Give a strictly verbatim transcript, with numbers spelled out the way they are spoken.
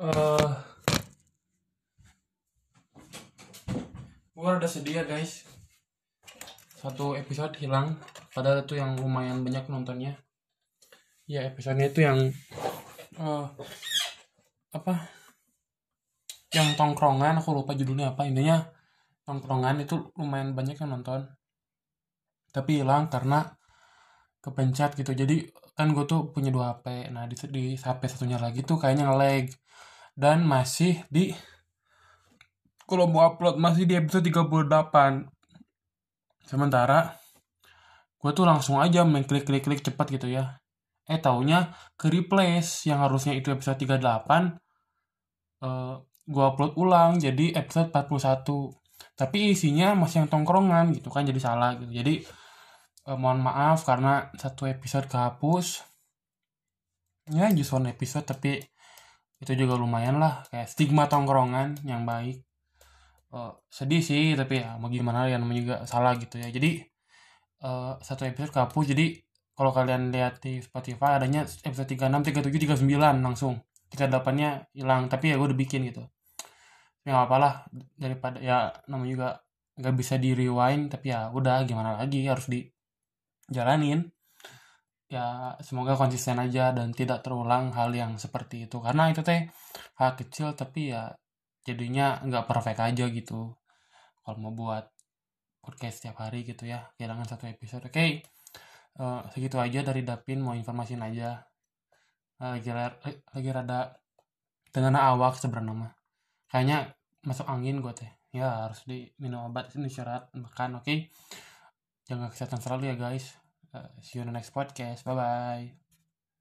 Uh, gua udah sedia guys, satu episode hilang, padahal itu yang lumayan banyak nontonnya. Ya episodenya itu yang uh, apa? Yang tongkrongan, aku lupa judulnya apa. Intinya tongkrongan itu lumayan banyak yang nonton, tapi hilang karena kepencet gitu. Jadi kan gue tuh punya dua H P. Nah di, di H P satunya lagi tuh kayaknya nge-lag. Dan masih di, kalau mau upload masih di episode tiga puluh delapan. Sementara gue tuh langsung aja main klik-klik-klik cepat gitu ya. Eh taunya ke replace yang harusnya itu episode tiga puluh delapan. Uh, gue upload ulang jadi episode empat puluh satu. Tapi isinya masih yang tongkrongan gitu kan, jadi salah gitu. Jadi uh, mohon maaf karena satu episode kehapus. Ya just one episode tapi itu juga lumayan lah, kayak stigma tongkrongan yang baik. Uh, sedih sih, tapi ya mau gimana ya, namanya juga salah gitu ya. Jadi uh, satu episode kehapus, jadi kalau kalian lihat di Spotify adanya episode tiga puluh enam, tiga puluh tujuh, tiga puluh sembilan langsung. tiga puluh delapannya hilang, tapi ya gue udah bikin gitu. Ya nggak apalah, daripada ya namanya juga nggak bisa di rewind, tapi ya udah gimana lagi, harus dijalanin. Ya semoga konsisten aja dan tidak terulang hal yang seperti itu, karena itu teh hal kecil tapi ya jadinya nggak perfect aja gitu kalau mau buat podcast setiap hari gitu ya, kehilangan satu episode. Oke okay. uh, segitu aja dari Dapin, mau informasiin aja uh, lagi, lagi rada dengan awak sebenarnya, kayaknya masuk angin gue teh ya, harus diminum obat, istirahat, makan. Oke okay. Jaga kesehatan selalu ya guys. Uh, see you on the next podcast. Bye-bye.